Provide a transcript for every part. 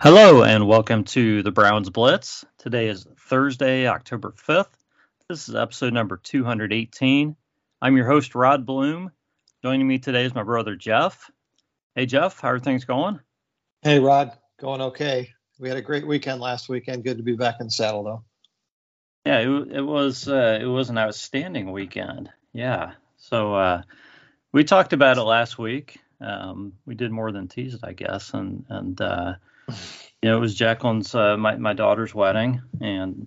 Hello and welcome to The Browns Blitz. Today is Thursday, October 5th. This is episode number 218. I'm your host, Rod Bloom. Joining me today is my brother, Jeff. Hey, Jeff, how are things going? Hey, Rod, going okay. We had a great weekend last weekend. Good to be back in the saddle, though. Yeah, it was an outstanding weekend. Yeah, so we talked about it last week. We did more than tease it, I guess, and you know, it was Jacqueline's, my daughter's wedding, and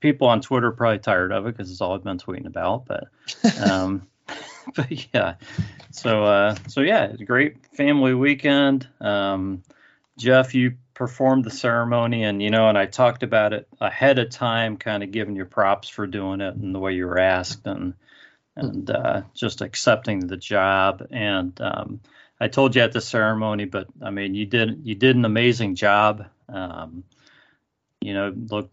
people on Twitter are probably tired of it because it's all I've been tweeting about. But yeah, so yeah, it's a great family weekend. Jeff, you performed the ceremony, and you know, and I talked about it ahead of time, kind of giving you props for doing it and the way you were asked, and just accepting the job. And I told you at the ceremony, but I mean, you did an amazing job. You know, you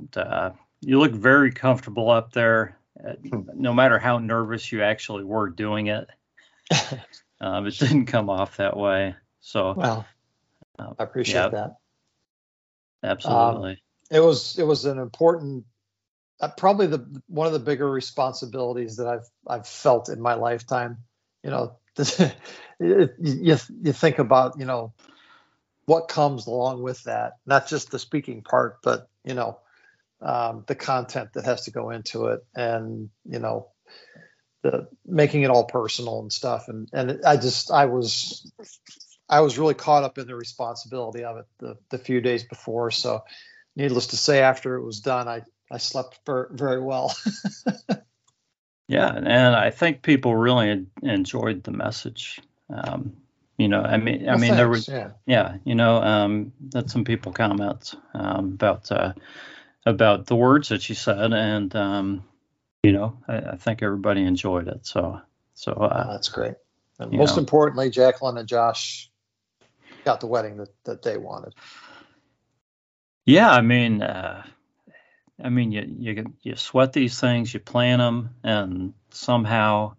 looked very comfortable up there, no matter how nervous you actually were doing it. It didn't come off that way. So, wow, I appreciate that. Absolutely. It was an important, probably one of the bigger responsibilities that I've felt in my lifetime. You know, you think about, you know, what comes along with that, not just the speaking part, but, you know, the content that has to go into it, and, you know, the making it all personal and stuff. And I was really caught up in the responsibility of it the few days before. So needless to say, after it was done, I slept very well. Yeah, and I think people really enjoyed the message. You know, I mean, thanks, there was, yeah, you know, that some people comment about the words that you said, and you know, I think everybody enjoyed it. So that's great. And most importantly, Jacqueline and Josh got the wedding that they wanted. Yeah, I mean, you sweat these things, you plan them, and somehow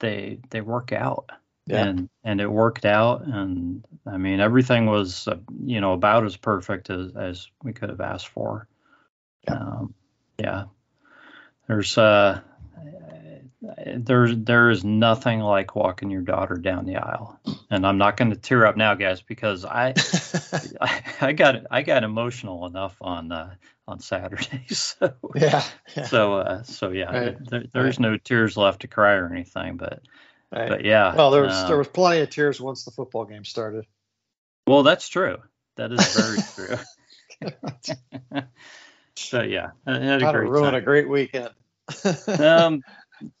they work out. Yeah. And it worked out, and I mean, everything was you know, about as perfect as we could have asked for. Yeah. Yeah. There is nothing like walking your daughter down the aisle, and I'm not going to tear up now, guys, because I got emotional enough on Saturday. So yeah. So yeah, right. There's no tears left to cry or anything, but right. But yeah. Well, there was plenty of tears once the football game started. Well, that's true. That is very true. So yeah, I had a great time. A great weekend.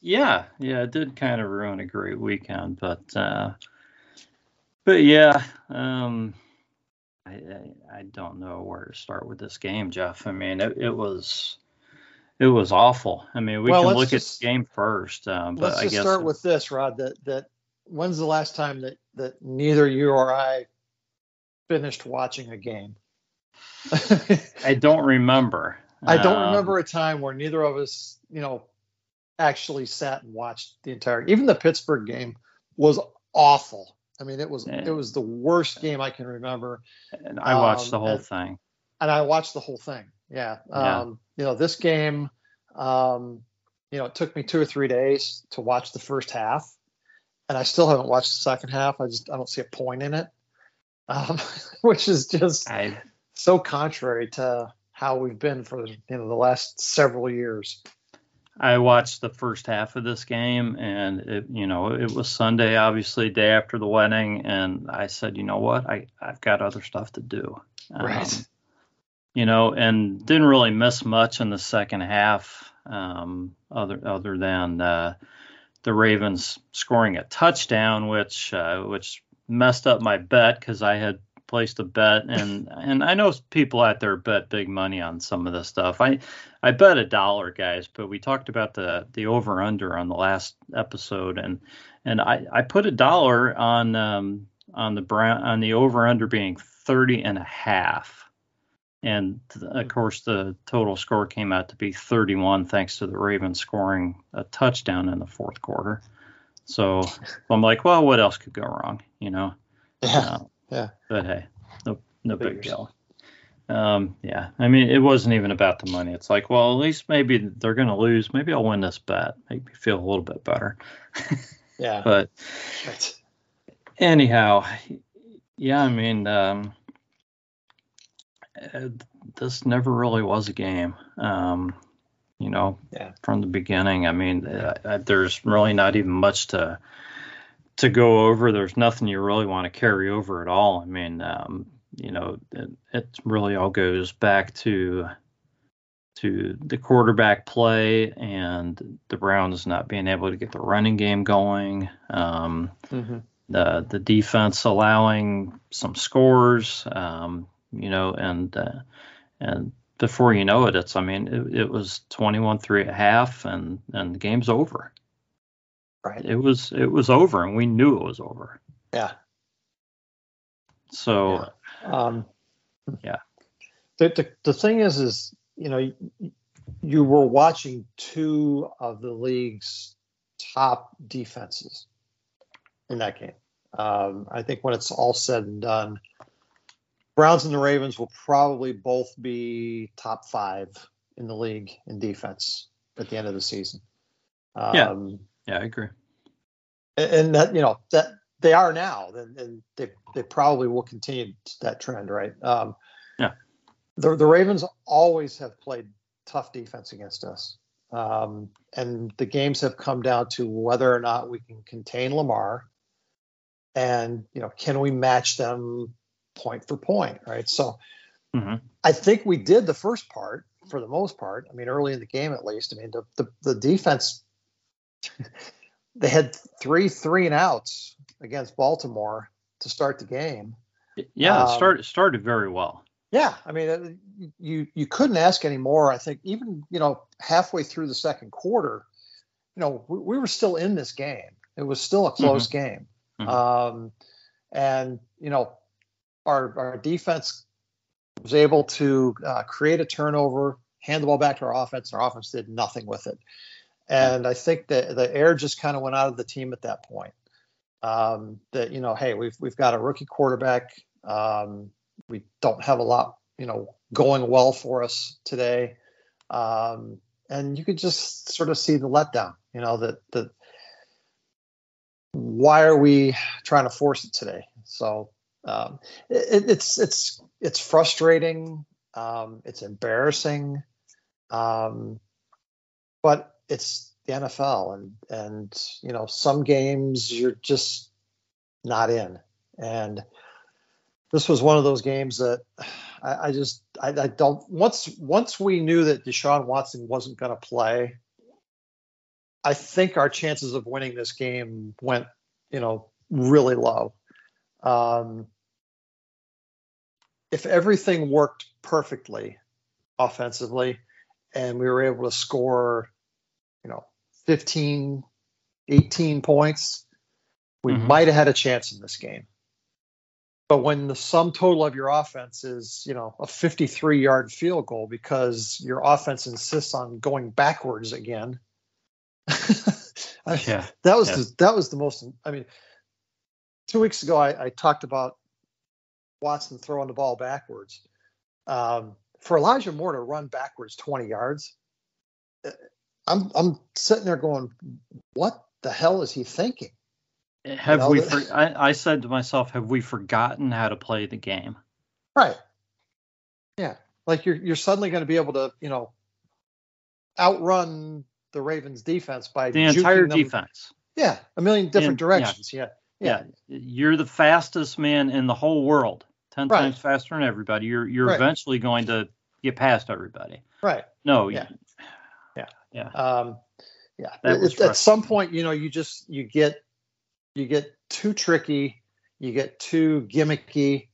Yeah, it did kind of ruin a great weekend, but yeah, I don't know where to start with this game, Jeff. I mean, it was awful. I mean, can look at the game first, but I guess let's start with this, Rod. That when's the last time that neither you or I finished watching a game? I don't remember. I don't remember a time where neither of us, you know, actually sat and watched the entire. Even the Pittsburgh game was awful. I mean, it was the worst game I can remember. And I watched the whole thing. And I watched the whole thing. Yeah. You know, this game, you know, it took me 2 or 3 days to watch the first half, and I still haven't watched the second half. I don't see a point in it, which is just so contrary to how we've been for, you know, the last several years. I watched the first half of this game, and it was Sunday, obviously, day after the wedding, and I said, you know what, I've got other stuff to do. Right. You know, and didn't really miss much in the second half, other than the Ravens scoring a touchdown, which messed up my bet, because I had placed a bet, and I know people out there bet big money on some of this stuff. I bet $1, guys, but we talked about the over under on the last episode, and I put $1 on the over under being 30.5, and of course the total score came out to be 31, thanks to the Ravens scoring a touchdown in the fourth quarter. So I'm like, well, what else could go wrong, you know? Yeah. But hey, No big deal. Yeah, I mean, it wasn't even about the money. It's like, well, at least maybe they're going to lose. Maybe I'll win this bet. Make me feel a little bit better. Yeah. But anyhow, yeah, I mean, this never really was a game, you know, from the beginning. I mean, there's really not even much to go over. There's nothing you really want to carry over at all. I mean, you know, it really all goes back to the quarterback play and the Browns not being able to get the running game going. The defense allowing some scores, you know, and before you know it, it's, I mean, it was 21-3 at half, and the game's over. Right. It was over, and we knew it was over. Yeah. So, yeah. The thing is, you know, you were watching two of the league's top defenses in that game. I think when it's all said and done, Browns and the Ravens will probably both be top five in the league in defense at the end of the season. Yeah, I agree. And that, you know, that they are now, and they probably will continue that trend, right? Yeah. The Ravens always have played tough defense against us. And the games have come down to whether or not we can contain Lamar and, you know, can we match them point for point, right? So I think we did the first part for the most part. I mean, early in the game, at least. I mean, the defense, they had three and outs against Baltimore to start the game. Yeah, it started very well. Yeah, I mean, you couldn't ask any more. I think even, you know, halfway through the second quarter, you know, we were still in this game. It was still a close game. And, you know, our defense was able to create a turnover, hand the ball back to our offense, and our offense did nothing with it. And I think that the air just kind of went out of the team at that point. That, you know, hey, we've got a rookie quarterback. We don't have a lot, you know, going well for us today. And you could just sort of see the letdown, you know, that why are we trying to force it today? So it's frustrating. It's embarrassing. But it's the NFL, and, you know, some games you're just not in. And this was one of those games that I don't, once we knew that Deshaun Watson wasn't going to play, I think our chances of winning this game went, you know, really low. If everything worked perfectly offensively and we were able to score, you know, 15, 18 points, we might have had a chance in this game. But when the sum total of your offense is, you know, a 53-yard field goal because your offense insists on going backwards again, that was the most. I mean, 2 weeks ago I talked about Watson throwing the ball backwards. For Elijah Moore to run backwards 20 yards, I'm sitting there going, what the hell is he thinking? I said to myself, have we forgotten how to play the game? Right. Yeah. Like you're suddenly going to be able to, you know, outrun the Ravens defense by the entire defense. Yeah. A million different directions. Yeah. Yeah. Yeah. You're the fastest man in the whole world. 10 times faster than everybody. You're eventually going to get past everybody. Right. No. Yeah. Yeah. Yeah. At some point, you know, you get too tricky, you get too gimmicky.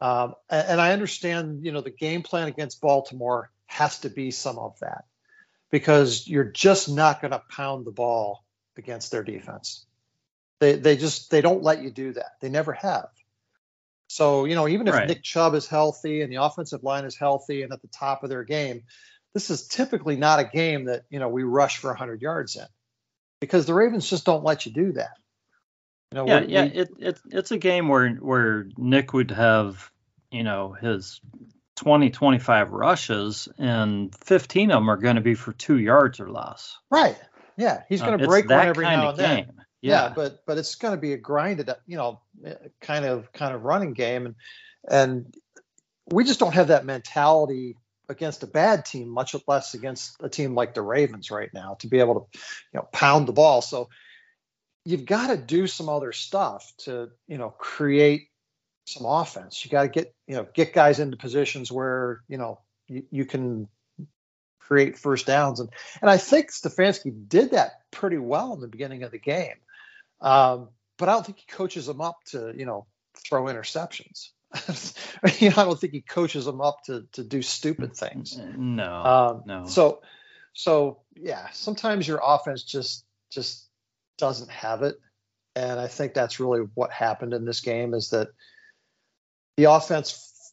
And I understand, you know, the game plan against Baltimore has to be some of that because you're just not going to pound the ball against their defense. They don't let you do that. They never have. So, you know, even if Nick Chubb is healthy and the offensive line is healthy and at the top of their game, this is typically not a game that, you know, we rush for 100 yards in because the Ravens just don't let you do that. You know, it's a game where Nick would have his 20-25 rushes, and 15 of them are going to be for 2 yards or less. Right. Yeah. He's going to break one every now and then. Yeah. But it's going to be a grinded, kind of running game. And we just don't have that mentality against a bad team, much less against a team like the Ravens right now, to be able to, pound the ball. So you've got to do some other stuff to, create some offense. You got to get guys into positions where, you can create first downs. And I think Stefanski did that pretty well in the beginning of the game. But I don't think he coaches them up to, throw interceptions. I don't think he coaches them up to do stupid things. No. So yeah, sometimes your offense just doesn't have it. And I think that's really what happened in this game, is that the offense,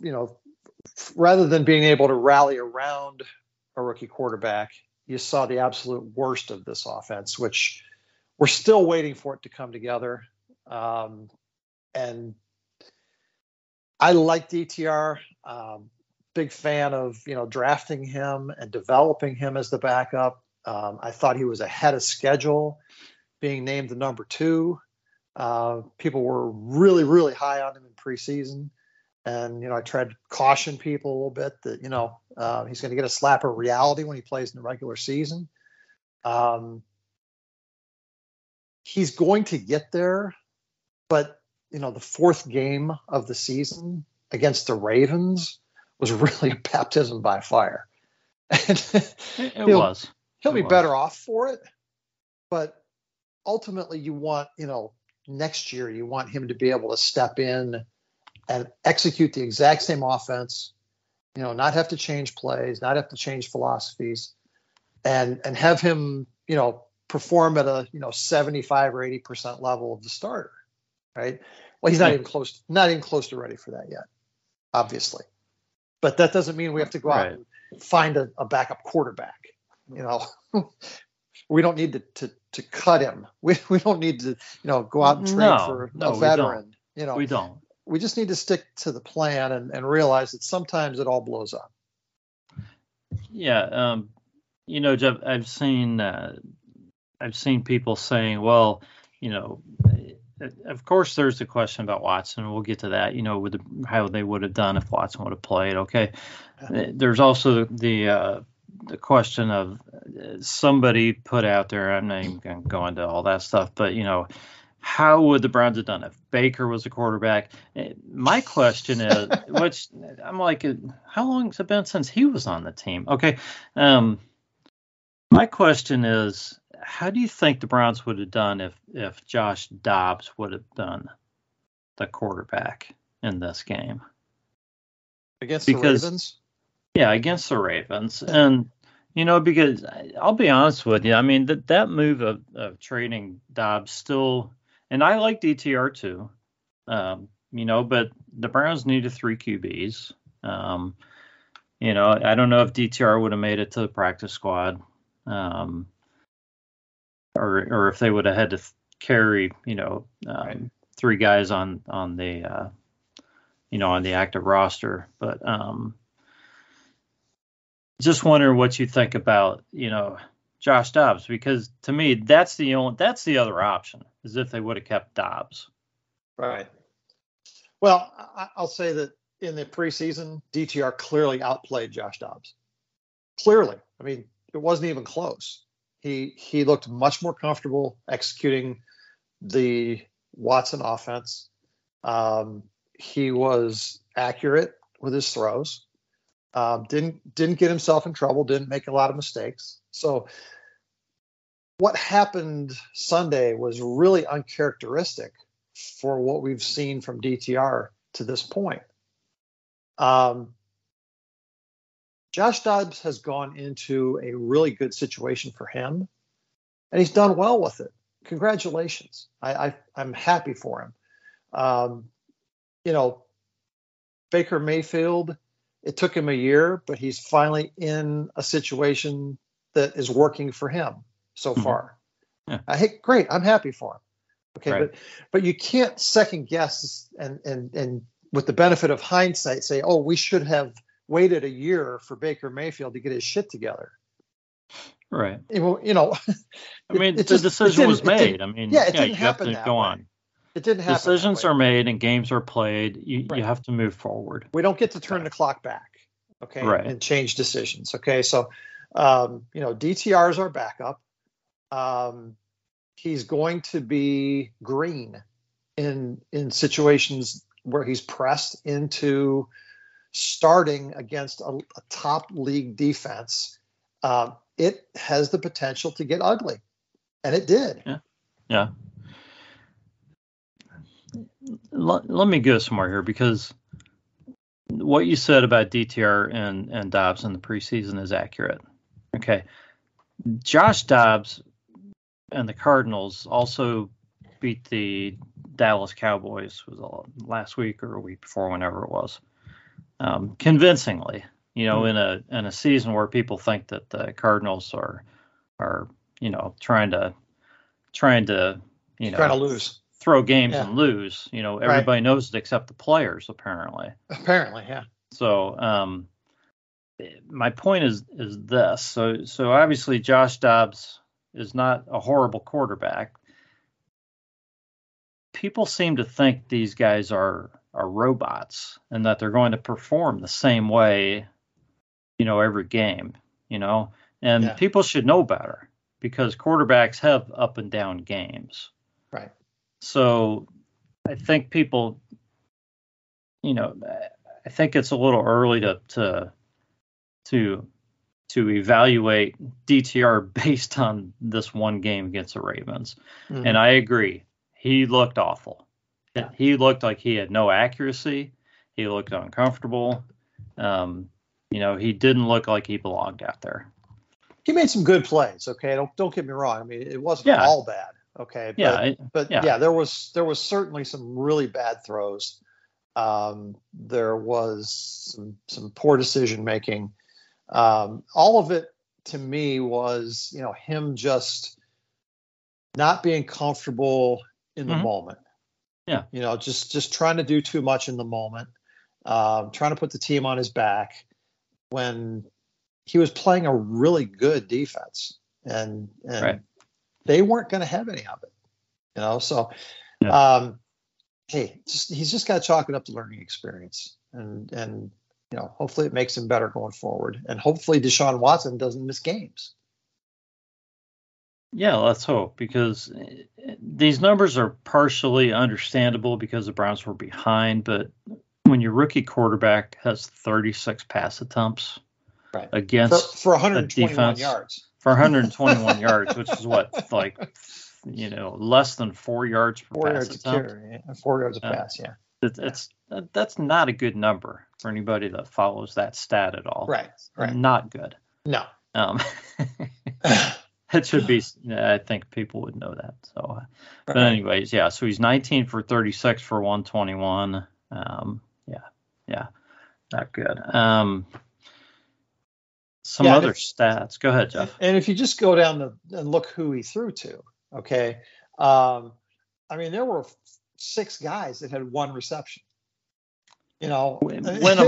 rather than being able to rally around a rookie quarterback, you saw the absolute worst of this offense, which we're still waiting for it to come together. And I like DTR, big fan of, drafting him and developing him as the backup. I thought he was ahead of schedule, being named the number 2. People were really, really high on him in preseason. And, I tried to caution people a little bit that, he's going to get a slap of reality when he plays in the regular season. He's going to get there, but the fourth game of the season against the Ravens was really a baptism by fire. And he'll be better off for it. But ultimately you want, next year, you want him to be able to step in and execute the exact same offense, not have to change plays, not have to change philosophies, and have him, perform at a, 75 or 80% level of the starter. Right. Well, he's not even close to ready for that yet, obviously. But that doesn't mean we have to go out and find a backup quarterback. We don't need to cut him. We don't need to go out and trade for a veteran. We don't. We don't. We just need to stick to the plan and realize that sometimes it all blows up. Yeah, Jeff, I've seen people saying, well, of course, there's the question about Watson. We'll get to that, with how they would have done if Watson would have played. Okay. There's also the question of somebody put out there. I'm not even going to go into all that stuff, but, how would the Browns have done if Baker was a quarterback? My question is, which I'm like, how long has it been since he was on the team? Okay. My question is, how do you think the Browns would have done if Josh Dobbs would have done the quarterback in this game? Against the Ravens? Yeah, against the Ravens. And, because I'll be honest with you, that move of trading Dobbs still, and I like DTR too, but the Browns needed 3 QBs. I don't know if DTR would have made it to the practice squad. Or if they would have had to carry, 3 guys on the, on the active roster. But just wondering what you think about, Josh Dobbs, because to me that's the other option, is if they would have kept Dobbs. Right. Well, I'll say that in the preseason, DTR clearly outplayed Josh Dobbs. Clearly, it wasn't even close. He looked much more comfortable executing the Watson offense. He was accurate with his throws. Didn't get himself in trouble. Didn't make a lot of mistakes. So what happened Sunday was really uncharacteristic for what we've seen from DTR to this point. Josh Dobbs has gone into a really good situation for him, and he's done well with it. Congratulations. I'm happy for him. Baker Mayfield, it took him a year, but he's finally in a situation that is working for him so far. Yeah. Great. I'm happy for him. Okay. Right. But you can't second guess and with the benefit of hindsight, say, oh, we should have waited a year for Baker Mayfield to get his shit together. Right. The decision was made. It didn't happen that way. It didn't happen. Decisions are made and games are played. You have to move forward. We don't get to turn the clock back, okay, right, and change decisions, okay? So, DTR is our backup. He's going to be green in situations where he's pressed into starting against a top league defense. It has the potential to get ugly, and it did. Yeah. Let me go somewhere here, because what you said about DTR and Dobbs in the preseason is accurate. Okay. Josh Dobbs and the Cardinals also beat the Dallas Cowboys last week or a week before, whenever it was, convincingly. In a season where people think that the Cardinals are trying to lose, throw games and lose. Everybody knows it except the players, apparently. Apparently, yeah. So my point is this: so obviously Josh Dobbs is not a horrible quarterback. People seem to think these guys are robots and that they're going to perform the same way, every game, and people should know better, because quarterbacks have up and down games. Right. So I think people, I think it's a little early to evaluate DTR based on this one game against the Ravens. Mm-hmm. And I agree. He looked awful. Yeah. He looked like he had no accuracy. He looked uncomfortable. He didn't look like he belonged out there. He made some good plays. Okay, don't get me wrong. I mean, it wasn't all bad. Okay, there was certainly some really bad throws. There was some poor decision making. All of it to me was him just not being comfortable in the moment. Yeah. Just trying to do too much in the moment, trying to put the team on his back when he was playing a really good defense and right, they weren't going to have any of it, he's just got to chalk it up to learning experience and hopefully it makes him better going forward. And hopefully Deshaun Watson doesn't miss games. Yeah, let's hope, because these numbers are partially understandable because the Browns were behind. But when your rookie quarterback has 36 pass attempts against for 121 defense, yards, for 121 yards, which is what, less than 4 yards per pass attempt. 4 yards a pass, yeah. That's not a good number for anybody that follows that stat at all. Right. Not good. No. It should be. I think people would know that. So, but anyways, yeah. So he's 19 for 36 for 121. Not good. Some other stats. Go ahead, Jeff. And if you just go down and look who he threw to, okay. There were 6 guys that had 1 reception. When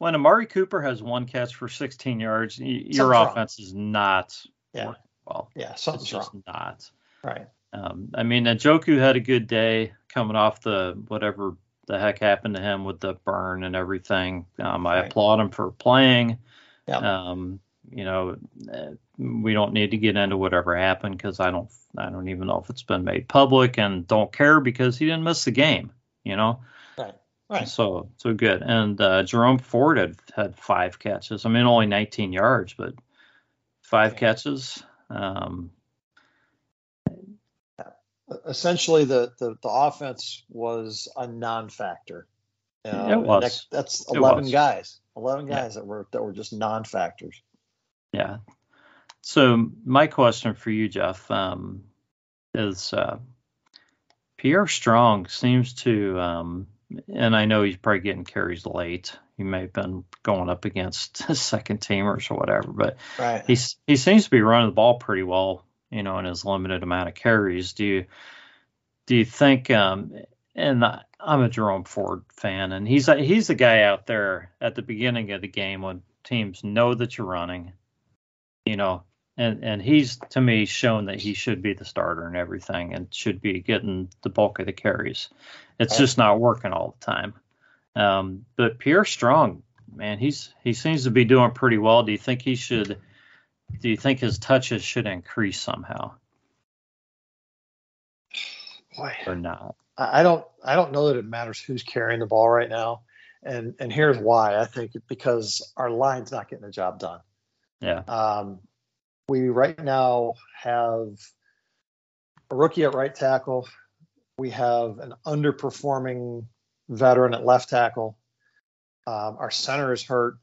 Amari Cooper has 1 catch for 16 yards, your offense is not. Yeah. Well, yeah, something's just wrong. Not right. JOK had a good day coming off the whatever the heck happened to him with the burn and everything. I applaud him for playing. Yeah. We don't need to get into whatever happened, because I don't even know if it's been made public, and don't care, because he didn't miss the game. Right. So good. And Jerome Ford had 5 catches. Only 19 yards, but 5 catches. Essentially, the offense was a non-factor. It was. That's 11 guys. 11 guys that were just non-factors. Yeah. So my question for you, Jeff, is Pierre Strong seems to, and I know he's probably getting carries late. He may have been going up against his second teamers or whatever, but he seems to be running the ball pretty well, in his limited amount of carries. Do you think And I'm a Jerome Ford fan, and he's the guy out there at the beginning of the game when teams know that you're running, you know, and he's, to me, shown that he should be the starter and everything and should be getting the bulk of the carries. It's just not working all the time. But Pierre Strong, man, he seems to be doing pretty well. Do you think he should? Do you think his touches should increase somehow? Boy. Or not? I don't know that it matters who's carrying the ball right now. And here's why. I think because our line's not getting the job done. Yeah. We right now have a rookie at right tackle. We have an underperforming veteran at left tackle. Our center is hurt.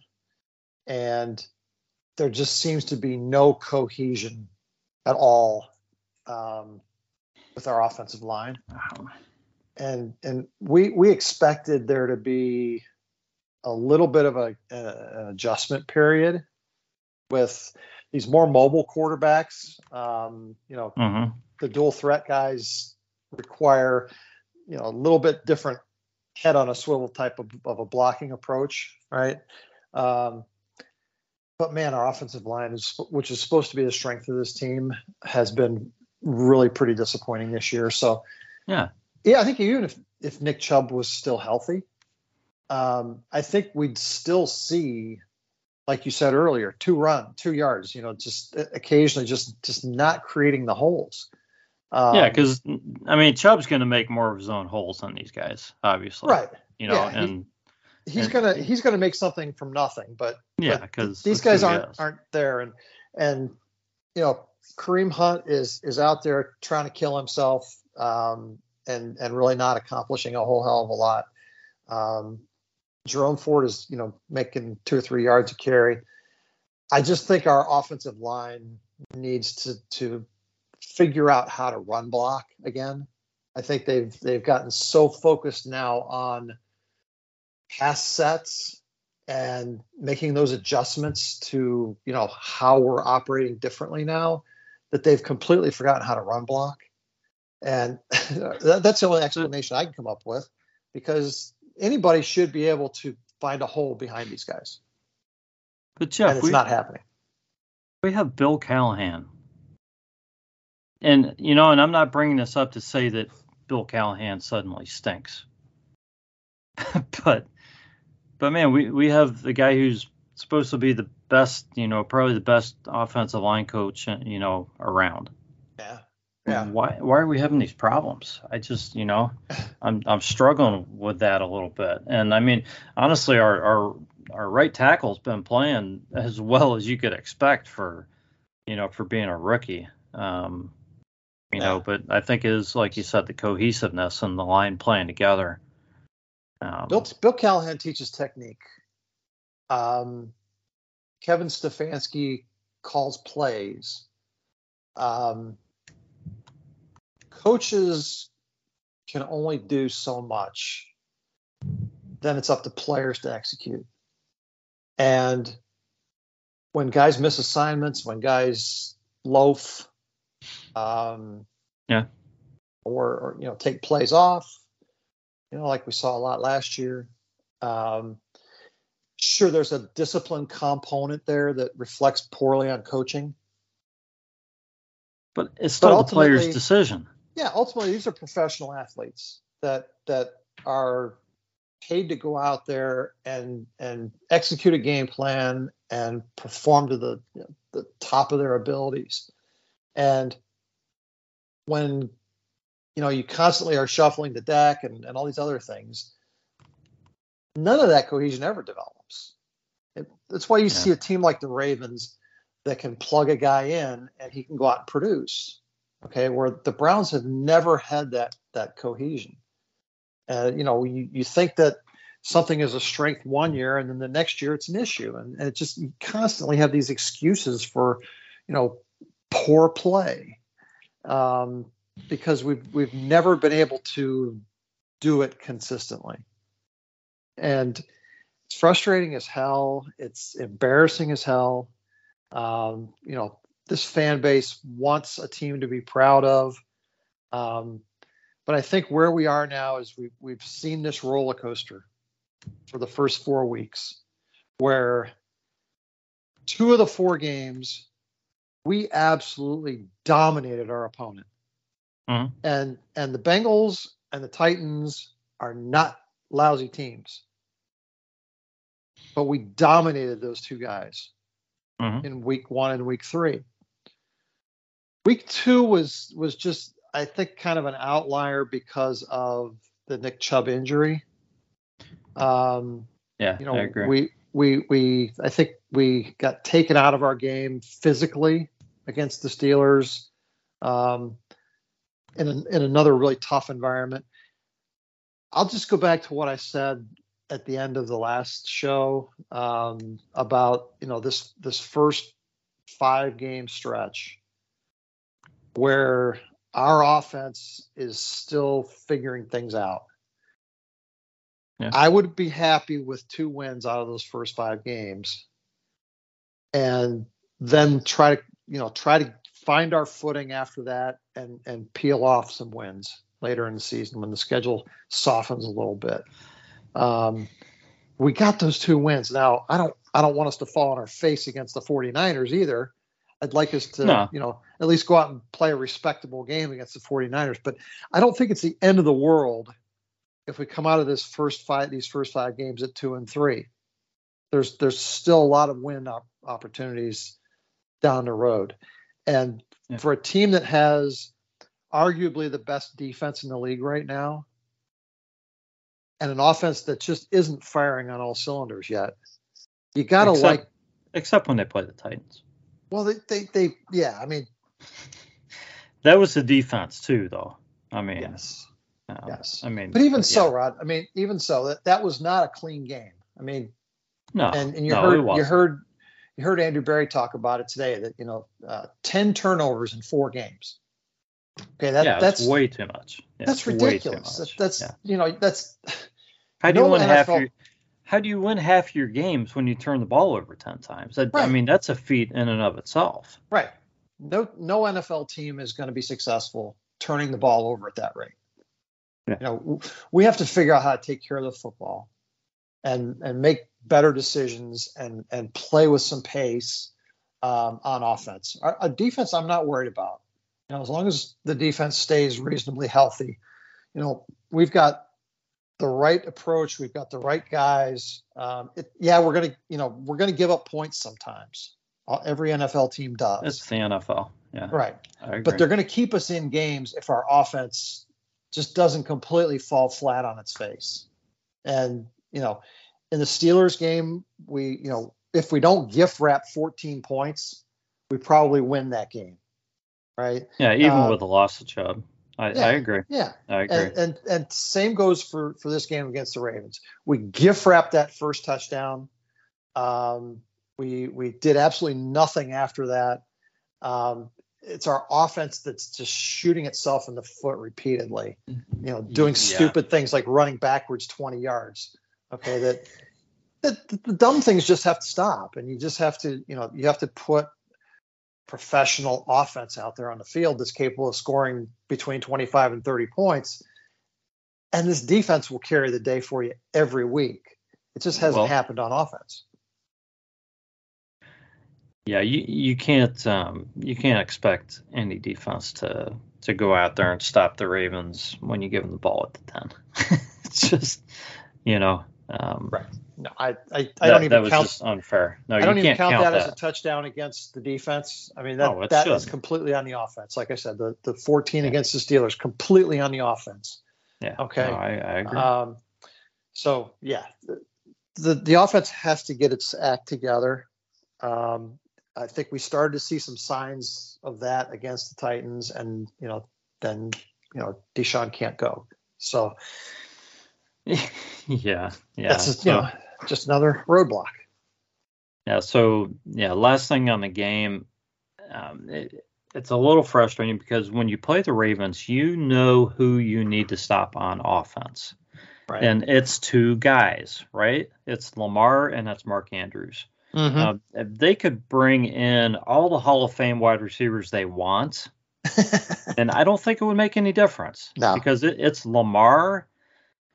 And there just seems to be no cohesion at all with our offensive line. Wow. And we expected there to be a little bit of an adjustment period with these more mobile quarterbacks. The dual threat guys require, you know, a little bit different head on a swivel type of a blocking approach, right? But man, our offensive line, which is supposed to be the strength of this team, has been really pretty disappointing this year. So, yeah, I think even if Nick Chubb was still healthy, I think we'd still see, like you said earlier, 2 yards, you know, just occasionally just not creating the holes. Because, I mean, Chubb's going to make more of his own holes than these guys, obviously. Right. You know, he's gonna make something from nothing, but these guys aren't there, and you know, Kareem Hunt is out there trying to kill himself, and really not accomplishing a whole hell of a lot. Jerome Ford is, you know, making 2 or 3 yards a carry. I just think our offensive line needs to figure out how to run block again. I think they've gotten so focused now on pass sets and making those adjustments to, you know, how we're operating differently now, that they've completely forgotten how to run block. And that's the only explanation I can come up with, because anybody should be able to find a hole behind these guys. But Jeff, and it's not happening. We have Bill Callahan. And, you know, and I'm not bringing this up to say that Bill Callahan suddenly stinks. But man, we have the guy who's supposed to be the best, you know, probably the best offensive line coach, you know, around. Yeah. Why are we having these problems? I just, you know, I'm struggling with that a little bit. And I mean, honestly, our right tackle's been playing as well as you could expect for being a rookie. You know, but I think it is, like you said, the cohesiveness and the line playing together. Bill Callahan teaches technique. Kevin Stefanski calls plays. Coaches can only do so much. Then it's up to players to execute. And when guys miss assignments, when guys loaf, or you know, take plays off, you know, like we saw a lot last year. Sure, there's a discipline component there that reflects poorly on coaching. But it's still the player's decision. Yeah, ultimately, these are professional athletes that are paid to go out there and execute a game plan and perform to the top of their abilities. And when you know, you constantly are shuffling the deck and all these other things, none of that cohesion ever develops. That's why you see a team like the Ravens that can plug a guy in and he can go out and produce. Okay, where the Browns have never had that cohesion. You know, you think that something is a strength one year and then the next year it's an issue. And it just, you constantly have these excuses for, you know, poor play. Because we've never been able to do it consistently, and it's frustrating as hell. It's embarrassing as hell. You know, this fan base wants a team to be proud of. But I think where we are now is we've seen this roller coaster for the first 4 weeks, where two of the four games we absolutely dominated our opponent. Mm-hmm. And the Bengals and the Titans are not lousy teams, but we dominated those two guys in week 1 and week 3. Week 2 was just, I think, kind of an outlier because of the Nick Chubb injury. I agree. We I think we got taken out of our game physically against the Steelers in another really tough environment. I'll just go back to what I said at the end of the last show about, this first 5-game stretch where our offense is still figuring things out. Yeah. I would be happy with 2 wins out of those first 5 games, and then try to find our footing after that and peel off some wins later in the season when the schedule softens a little bit. We got those 2 wins. Now, I don't want us to fall on our face against the 49ers either. I'd like us to, at least go out and play a respectable game against the 49ers. But I don't think it's the end of the world if we come out of this first five games at 2-3. There's still a lot of win opportunities down the road. And for a team that has arguably the best defense in the league right now, and an offense that just isn't firing on all cylinders yet, you got to except when they play the Titans. Well, that was the defense too, though. I mean, yes. I mean, Rod, I mean, even so, that was not a clean game. I mean, no, and you heard Andrew Berry talk about it today that 10 turnovers in 4 games. Okay, that's way too much. Yeah, that's ridiculous. Much. That's how do you win half your games when you turn the ball over 10 times? Right. I mean, that's a feat in and of itself. Right. No NFL team is going to be successful turning the ball over at that rate. Yeah. We have to figure out how to take care of the football and make better decisions and play with some pace on offense. Our defense, I'm not worried about. As long as the defense stays reasonably healthy, we've got the right approach. We've got the right guys. We're going to give up points sometimes. Every NFL team does. It's the NFL. Yeah. Right. But they're going to keep us in games if our offense just doesn't completely fall flat on its face. And, in the Steelers game, we, if we don't gift wrap 14 points, we probably win that game. Right. Yeah. Even with the loss of Chubb, I agree. Yeah, I agree. And same goes for this game against the Ravens. We gift wrapped that first touchdown. We did absolutely nothing after that. It's our offense that's just shooting itself in the foot repeatedly. Doing stupid things like running backwards 20 yards. Okay, that the dumb things just have to stop, and you just have to put professional offense out there on the field that's capable of scoring between 25 and 30 points, and this defense will carry the day for you every week. It just hasn't happened on offense. Yeah, you can't expect any defense to go out there and stop the Ravens when you give them the ball at the 10. It's just right. No, I don't even count. That was just unfair. No, I don't even count that as a touchdown against the defense. I mean, that is completely on the offense. Like I said, the 14 against the Steelers, completely on the offense. Yeah. Okay. No, I agree. The offense has to get its act together. I think we started to see some signs of that against the Titans, and Deshaun can't go. So. Yeah. That's just another roadblock. Yeah. So last thing on the game, it's a little frustrating because when you play the Ravens, who you need to stop on offense, right? And it's 2 guys, right? It's Lamar and that's Mark Andrews. They could bring in all the Hall of Fame wide receivers they want, And I don't think it would make any difference. No. Because it's Lamar.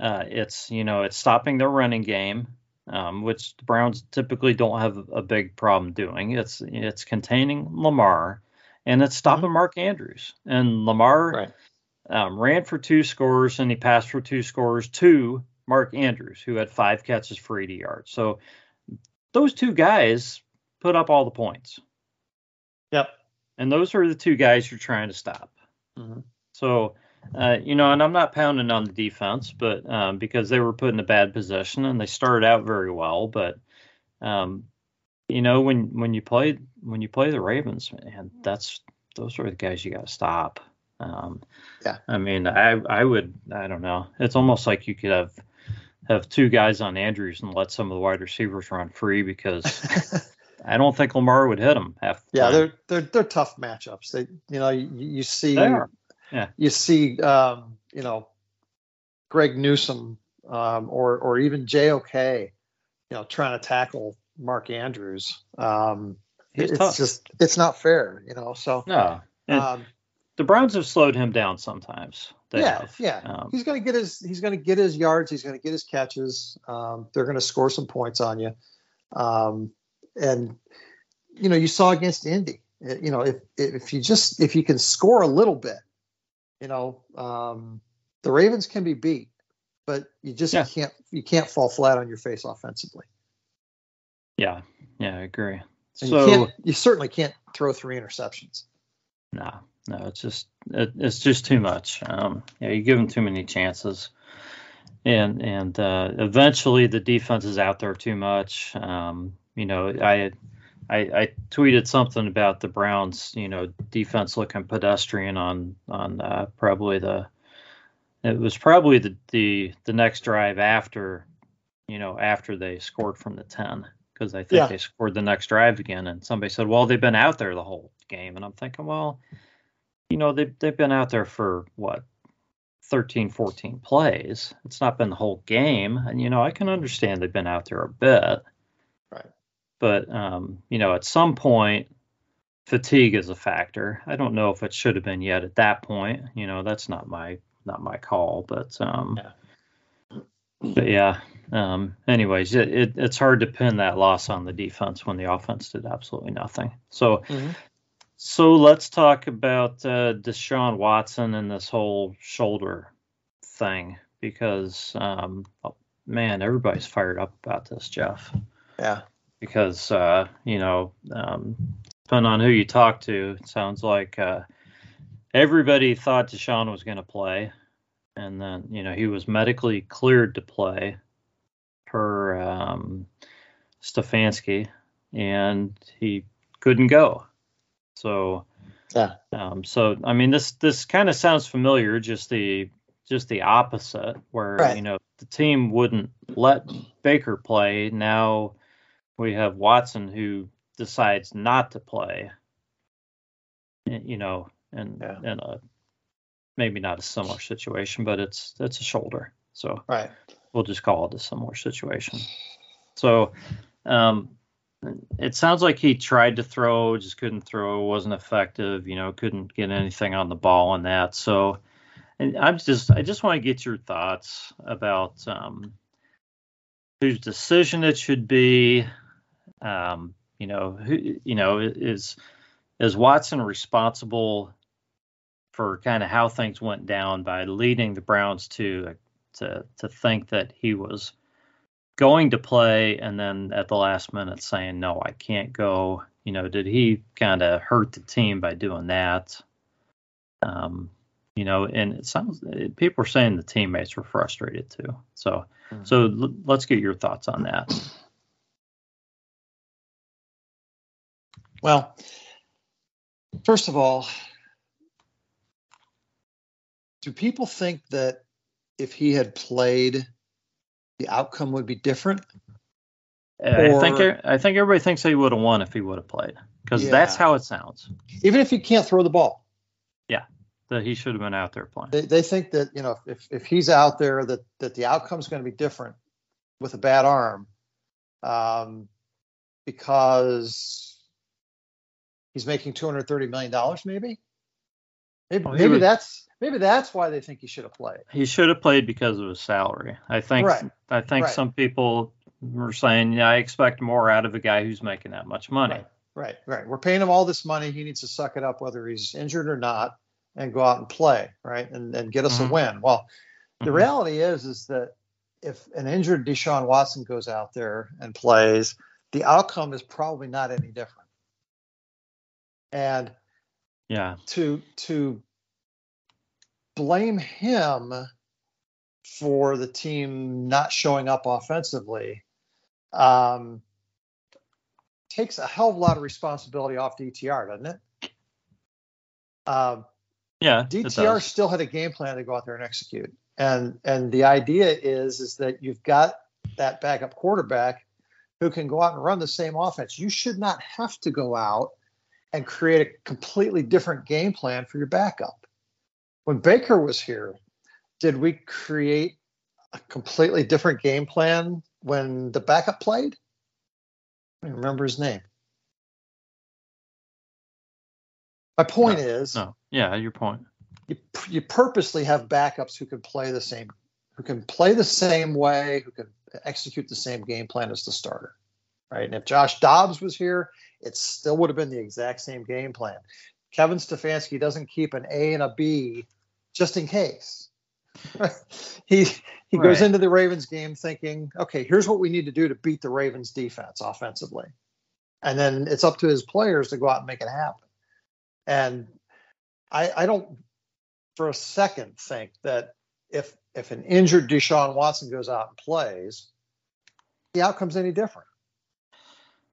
It's stopping their running game, which the Browns typically don't have a big problem doing. It's containing Lamar, and it's stopping Mark Andrews. And Lamar ran for 2 scores, and he passed for 2 scores to Mark Andrews, who had 5 catches for 80 yards. So those two guys put up all the points. Yep. And those are the two guys you're trying to stop. Mm-hmm. So, and I'm not pounding on the defense, but because they were put in a bad position and they started out very well. But, when you play the Ravens, man, those are the guys you got to stop. I don't know. It's almost like you could have 2 guys on Andrews and let some of the wide receivers run free, because I don't think Lamar would hit them half the time. They're tough matchups. You see Greg Newsome or even JOK, trying to tackle Mark Andrews. It's not fair, So no. The Browns have slowed him down sometimes. They have. He's going to get his yards. He's going to get his catches. They're going to score some points on you. And you saw against Indy, if you can score a little bit, the Ravens can be beat, but you just can't fall flat on your face offensively. Yeah, I agree. And so you certainly can't throw 3 interceptions. No, it's just too much. You give them too many chances, and eventually the defense is out there too much. I tweeted something about the Browns, defense looking pedestrian on probably the next drive after they scored from the 10, because I think they scored the next drive again, and somebody said, well, they've been out there the whole game, and I'm thinking, well, they've been out there for, 13, 14 plays. It's not been the whole game. And, I can understand they've been out there a bit. Right. But, at some point, fatigue is a factor. I don't know if it should have been yet at that point. That's not my call. But, anyways, it's hard to pin that loss on the defense when the offense did absolutely nothing. So, So let's talk about Deshaun Watson and this whole shoulder thing, because, everybody's fired up about this, Jeff. Yeah. Because, depending on who you talk to, it sounds like everybody thought Deshaun was going to play. And then, he was medically cleared to play per Stefanski, and he couldn't go. So, this kind of sounds familiar, just the opposite, where, the team wouldn't let Baker play. Now we have Watson who decides not to play, in a, maybe not a similar situation, but it's a shoulder. So we'll just call it a similar situation. So, it sounds like he tried to throw, just couldn't throw, wasn't effective, couldn't get anything on the ball and that. So, and I just want to get your thoughts about whose decision it should be. Is Watson responsible for kind of how things went down by leading the Browns to think that he was going to play, and then at the last minute saying, no, I can't go? Did he kind of hurt the team by doing that? And it sounds, people are saying the teammates were frustrated too. So, let's get your thoughts on that. Well, first of all, do people think that if he had played, the outcome would be different? I think everybody thinks he would have won if he would have played, because that's how it sounds. Even if he can't throw the ball. Yeah, that he should have been out there playing. They think that, if he's out there, that the outcome's going to be different with a bad arm, because he's making $230 million maybe. Maybe that's why they think he should have played. He should have played because of his salary. I think some people were saying, yeah, I expect more out of a guy who's making that much money. Right. We're paying him all this money. He needs to suck it up, whether he's injured or not, and go out and play, right, and get us a win. Well, the reality is that if an injured Deshaun Watson goes out there and plays, the outcome is probably not any different. And to blame him for the team not showing up offensively takes a hell of a lot of responsibility off DTR, doesn't it? DTR still had a game plan to go out there and execute. And the idea is that you've got that backup quarterback who can go out and run the same offense. You should not have to go out and create a completely different game plan for your backup. When Baker was here, did we create a completely different game plan when the backup played? I don't remember his name. My point is... No. Yeah, your point. You purposely have backups who can play the same, way, who can execute the same game plan as the starter, right? And if Josh Dobbs was here, it still would have been the exact same game plan. Kevin Stefanski doesn't keep an A and a B just in case. he goes into the Ravens game thinking, okay, here's what we need to do to beat the Ravens defense offensively. And then it's up to his players to go out and make it happen. And I don't for a second think that if an injured Deshaun Watson goes out and plays, the outcome's any different.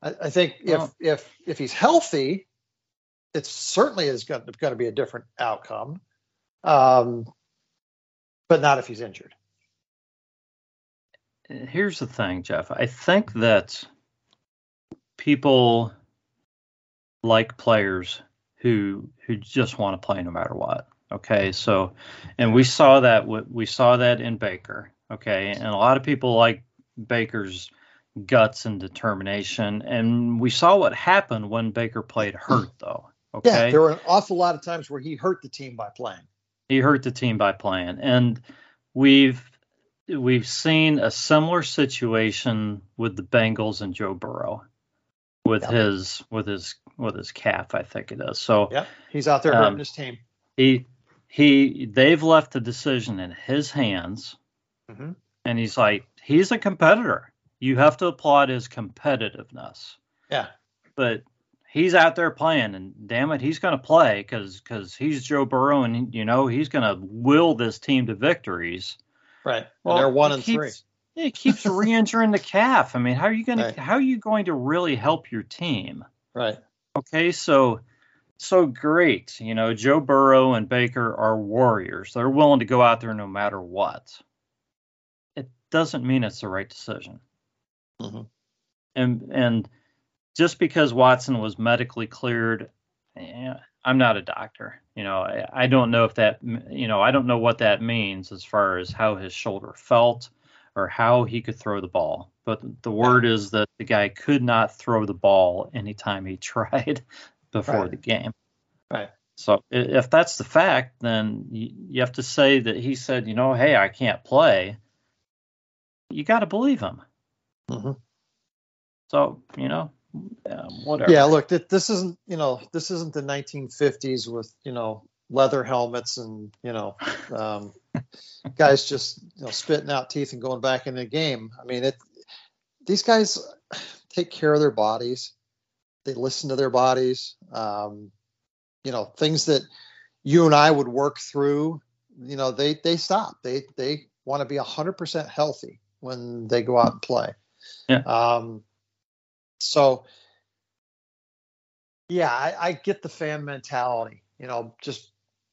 I think if he's healthy, it certainly is going to be a different outcome, but not if he's injured. Here's the thing, Jeff. I think that people like players who just want to play no matter what. Okay, so, and we saw that in Baker. Okay, and a lot of people like Baker's guts and determination, and we saw what happened when Baker played hurt, though. Okay, yeah, there were an awful lot of times where he hurt the team by playing. And we've seen a similar situation with the Bengals and Joe Burrow with his calf, I think it is. So yeah, he's out there hurting his team. They've left the decision in his hands, and he's like, he's a competitor. You have to applaud his competitiveness. Yeah. But he's out there playing, and damn it, he's going to play because he's Joe Burrow, and, you know, he's going to will this team to victories. Right. Well, they're 1-3. He keeps re-injuring the calf. I mean, how are you going to really help your team? Right. Okay, so great. You know, Joe Burrow and Baker are warriors. They're willing to go out there no matter what. It doesn't mean it's the right decision. Mm-hmm. And just because Watson was medically cleared, I'm not a doctor. You know, I don't know if that, you know, I don't know what that means as far as how his shoulder felt or how he could throw the ball. But the word is that the guy could not throw the ball anytime he tried before the game. Right. So if that's the fact, then you have to say that he said, you know, hey, I can't play. You got to believe him. Mm-hmm. So, you know, whatever. Yeah, look, this isn't the 1950s with, you know, leather helmets and, you know, guys just, you know, spitting out teeth and going back in the game. I mean, these guys take care of their bodies. They listen to their bodies. You know, things that you and I would work through, you know, they stop. They want to be 100% healthy when they go out and play. Yeah. So, yeah, I get the fan mentality. You know, just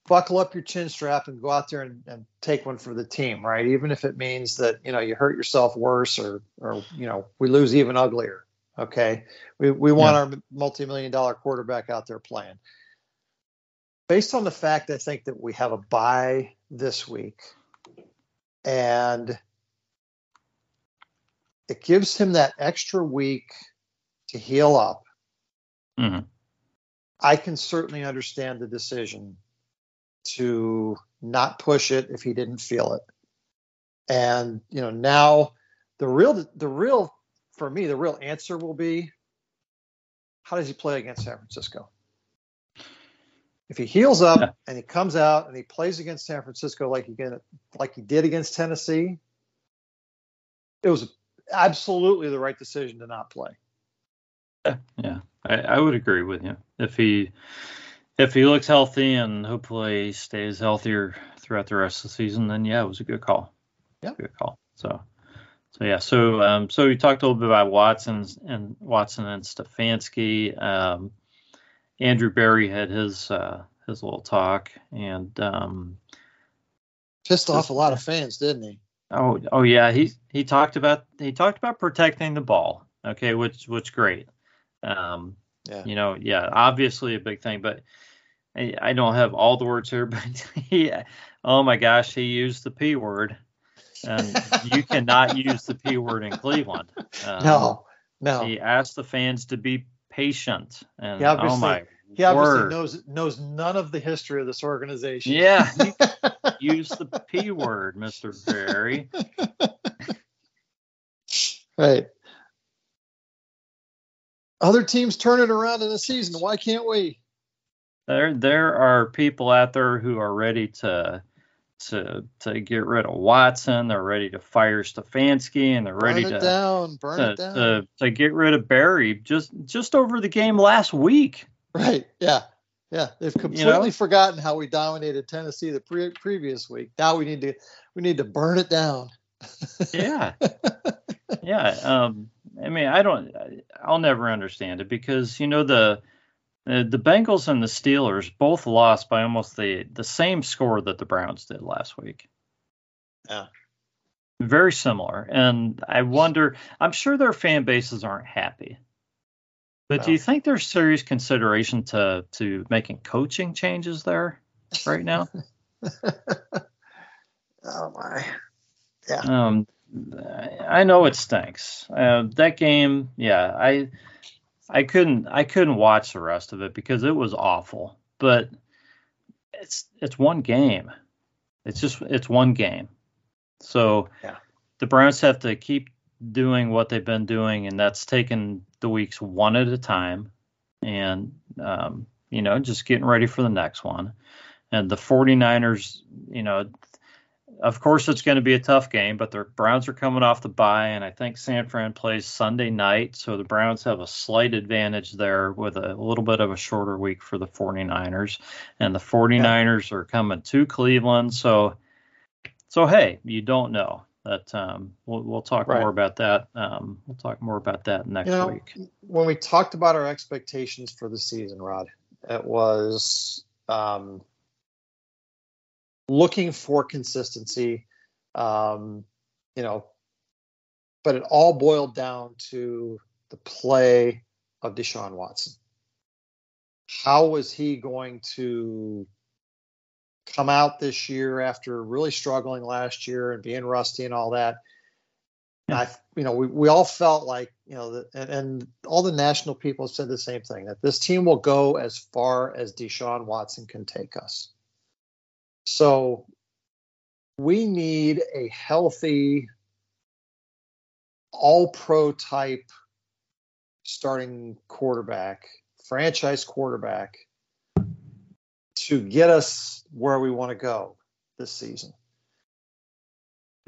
buckle up your chin strap and go out there and take one for the team, right? Even if it means that, you know, you hurt yourself worse or you know, we lose even uglier. Okay, we want our multi-million-dollar quarterback out there playing. Based on the fact, I think that we have a bye this week, and it gives him that extra week to heal up. Mm-hmm. I can certainly understand the decision to not push it if he didn't feel it. And, you know, now the real for me, the real answer will be, how does he play against San Francisco? If he heals up and he comes out and he plays against San Francisco like he did against Tennessee, it was absolutely the right decision to not play. Yeah, I would agree with you. If he looks healthy and hopefully stays healthier throughout the rest of the season, then yeah, it was a good call. Yeah, good call. So yeah. So you talked a little bit about Watson and Stefanski. Andrew Berry had his little talk and pissed off a lot of fans, didn't he? Oh yeah. He talked about protecting the ball. Okay, which great. Obviously a big thing, but I don't have all the words here, but oh my gosh, he used the P word. And you cannot use the P word in Cleveland. No. He asked the fans to be patient. And he obviously, knows none of the history of this organization. Yeah. You can't use the P word, Mr. Berry. Right. Other teams turn it around in the season. Why can't we? There are people out there who are ready to get rid of Watson. They're ready to fire Stefanski, and they're ready burn it down. To get rid of Berry just over the game last week. Right. Yeah. They've completely forgotten how we dominated Tennessee the previous week. Now we need to burn it down. Yeah. Yeah. I mean, I'll never understand it because, you know, the Bengals and the Steelers both lost by almost the same score that the Browns did last week. Yeah. Very similar. And I wonder, I'm sure their fan bases aren't happy, but do you think there's serious consideration to making coaching changes there right now? Oh my. Yeah. I know it stinks. That game, yeah, I couldn't watch the rest of it because it was awful. But it's one game. It's one game. So the Browns have to keep doing what they've been doing, and that's taking the weeks one at a time, and just getting ready for the next one. And the 49ers, of course, it's going to be a tough game, but the Browns are coming off the bye, and I think San Fran plays Sunday night, so the Browns have a slight advantage there with a little bit of a shorter week for the 49ers, and the 49ers are coming to Cleveland, so hey, you don't know. That we'll talk more about that. We'll talk more about that next week. When we talked about our expectations for the season, Rod, it was looking for consistency, but it all boiled down to the play of Deshaun Watson. How was he going to come out this year after really struggling last year and being rusty and all that? Yeah. And we all felt like, and all the national people said the same thing, that this team will go as far as Deshaun Watson can take us. So we need a healthy, all-pro type starting quarterback, franchise quarterback, to get us where we want to go this season.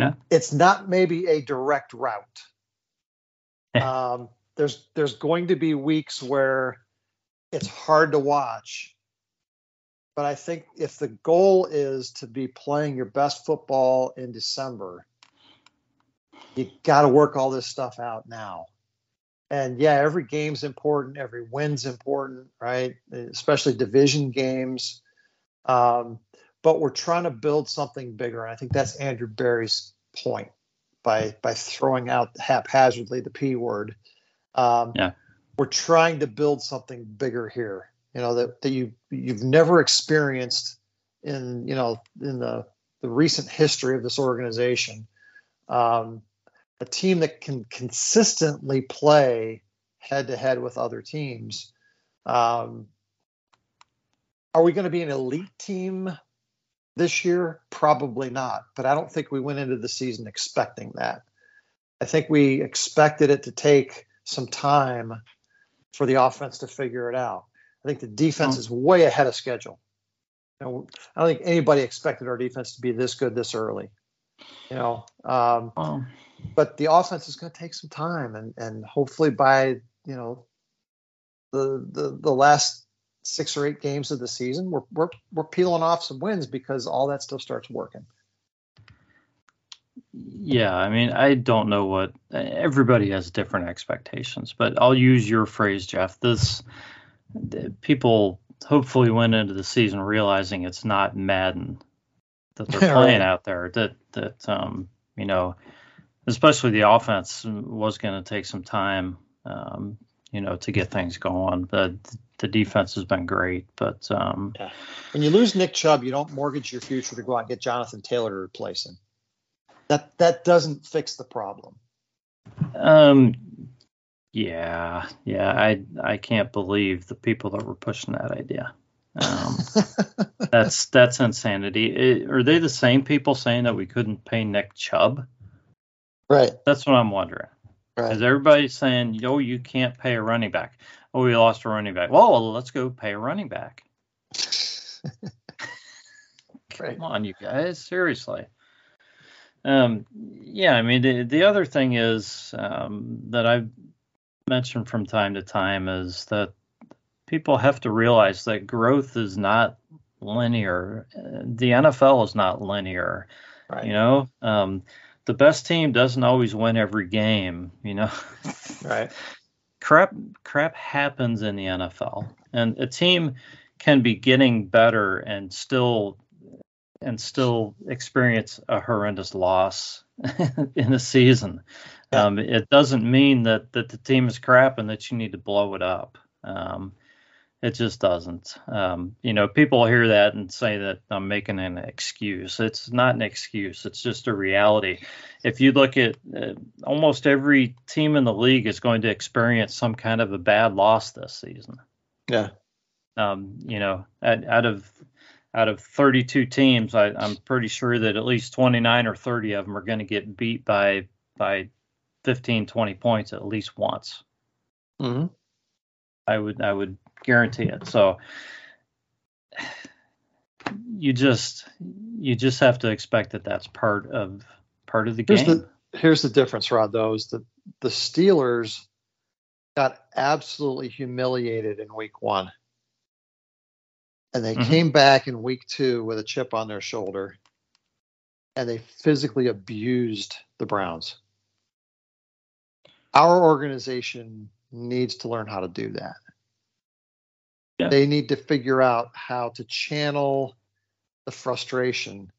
Yeah. It's not maybe a direct route. Yeah. There's going to be weeks where it's hard to watch. But I think if the goal is to be playing your best football in December, you got to work all this stuff out now. And yeah, every game's important. Every win's important, right? Especially division games. But we're trying to build something bigger. And I think that's Andrew Berry's point by throwing out haphazardly the P word. We're trying to build something bigger here. That you've never experienced in the recent history of this organization, a team that can consistently play head to head with other teams. Are we going to be an elite team This year, probably not. But I don't think we went into the season expecting that. I think we expected it to take some time for the offense to figure it out. I think the defense is way ahead of schedule. You know, I don't think anybody expected our defense to be this good this early. You know, but the offense is going to take some time, and hopefully by, you know, the last 6 or 8 games of the season, we're peeling off some wins because all that stuff starts working. Yeah, I mean, I don't know what – everybody has different expectations, but I'll use your phrase, Jeff. People hopefully went into the season realizing it's not Madden that they're playing out there, that you know, especially the offense was going to take some time, you know, to get things going. The defense has been great, but when you lose Nick Chubb, you don't mortgage your future to go out and get Jonathan Taylor to replace him. That doesn't fix the problem. Yeah. I can't believe the people that were pushing that idea. That's insanity. Are they the same people saying that we couldn't pay Nick Chubb? Right. That's what I'm wondering. Right. Is everybody saying, yo, you can't pay a running back? Oh, we lost a running back. Well, let's go pay a running back. Come on, you guys. Seriously. Yeah, I mean, the other thing is that I've mentioned from time to time is that people have to realize that growth is not linear. The NFL is not linear. Right. You know, the best team doesn't always win every game, you know. Right. Crap happens in the NFL, and a team can be getting better and still experience a horrendous loss in a season. Yeah. It doesn't mean that the team is crap and that you need to blow it up. It just doesn't. You know, people hear that and say that I'm making an excuse. It's not an excuse. It's just a reality. If you look at almost every team in the league is going to experience some kind of a bad loss this season. Yeah. You know, out of 32 teams, I'm pretty sure that at least 29 or 30 of them are going to get beat by 15, 20 points at least once. Mm-hmm. I would guarantee it. So you just have to expect that that's part of the game. Here's the difference, Rod, though, is that the Steelers got absolutely humiliated in week 1. And they came back in week 2 with a chip on their shoulder, and they physically abused the Browns. Our organization needs to learn how to do that. Yeah. They need to figure out how to channel the frustration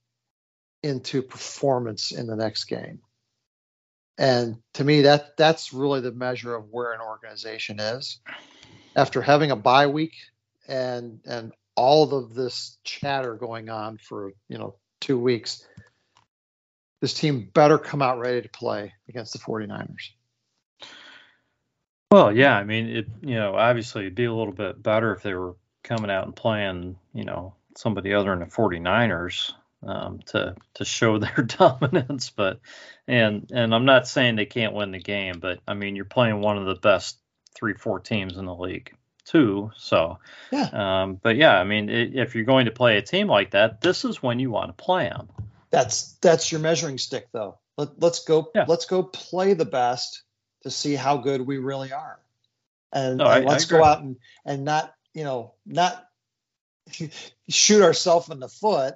into performance in the next game. And to me, that's really the measure of where an organization is. After having a bye week and all of this chatter going on for, you know, 2 weeks, this team better come out ready to play against the 49ers. Well, yeah, I mean, it, you know, obviously it'd be a little bit better if they were coming out and playing, you know, somebody other than the 49ers to show their dominance. But and I'm not saying they can't win the game, but I mean, you're playing one of the best 3-4 teams in the league too. So, yeah. But yeah, I mean, if you're going to play a team like that, this is when you want to play them. That's your measuring stick, though. Let's go. Yeah. Let's go play the best to see how good we really are. And let's go out and not, you know, not shoot ourselves in the foot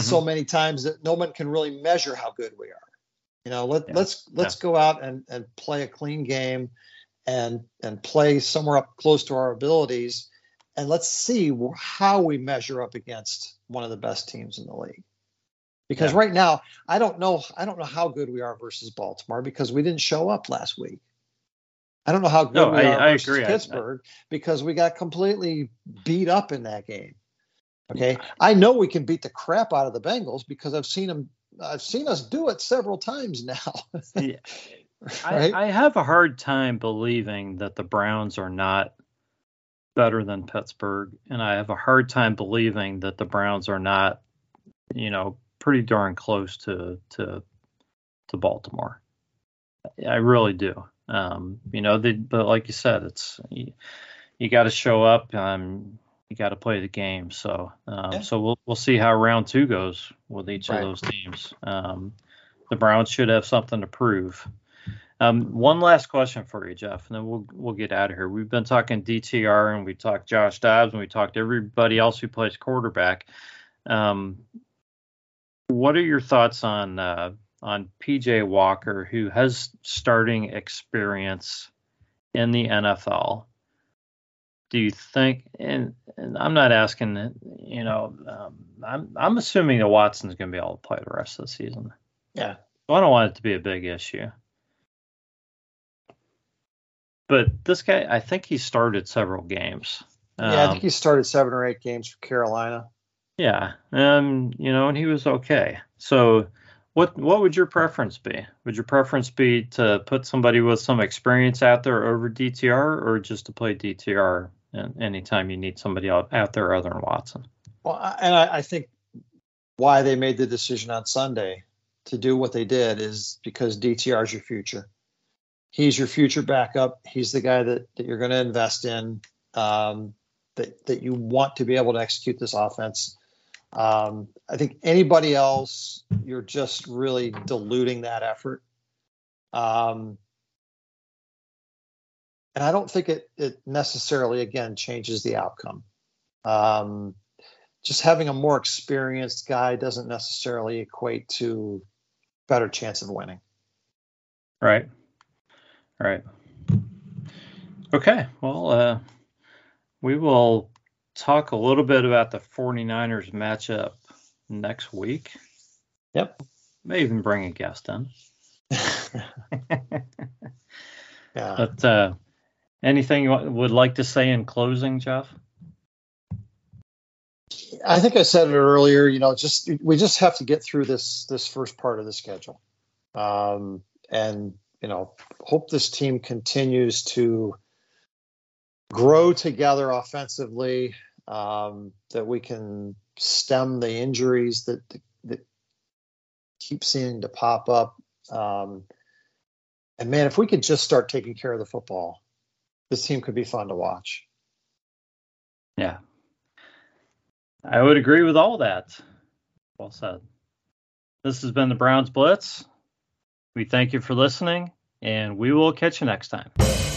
so many times that no one can really measure how good we are. You know, let's go out and play a clean game and play somewhere up close to our abilities, and let's see how we measure up against one of the best teams in the league. Because right now, I don't know how good we are versus Baltimore because we didn't show up last week. I don't know how good we are versus Pittsburgh because we got completely beat up in that game. Okay, I know we can beat the crap out of the Bengals because I've seen us do it several times now. Yeah. Right? I have a hard time believing that the Browns are not better than Pittsburgh, and I have a hard time believing that the Browns are not, you know, pretty darn close to Baltimore. I really do. You know, but like you said, it's you got to show up. You got to play the game. So, So we'll see how round two goes with each of those teams. The Browns should have something to prove. One last question for you, Jeff, and then we'll get out of here. We've been talking DTR, and we talked Josh Dobbs, and we talked everybody else who plays quarterback. What are your thoughts on PJ Walker, who has starting experience in the NFL? Do you think? And I'm not asking. You know, I'm assuming that Watson's going to be able to play the rest of the season. Yeah, so I don't want it to be a big issue. But this guy, I think he started several games. I think he started 7 or 8 games for Carolina. Yeah, you know, and he was okay. So, what would your preference be? Would your preference be to put somebody with some experience out there over DTR, or just to play DTR anytime you need somebody out there other than Watson? Well, and I think why they made the decision on Sunday to do what they did is because DTR is your future. He's your future backup. He's the guy that you're going to invest in, that you want to be able to execute this offense. I think anybody else, you're just really diluting that effort. And I don't think it necessarily, again, changes the outcome. Just having a more experienced guy doesn't necessarily equate to better chance of winning. Right. All right. Okay. Well, we will talk a little bit about the 49ers matchup next week. Yep. May even bring a guest in. But anything you would like to say in closing, Jeff? I think I said it earlier. You know, we just have to get through this first part of the schedule, and you know, hope this team continues to grow together offensively, that we can stem the injuries that keep seeming to pop up. And man, if we could just start taking care of the football, this team could be fun to watch. Yeah. I would agree with all that. Well said. This has been the Browns Blitz. We thank you for listening, and we will catch you next time.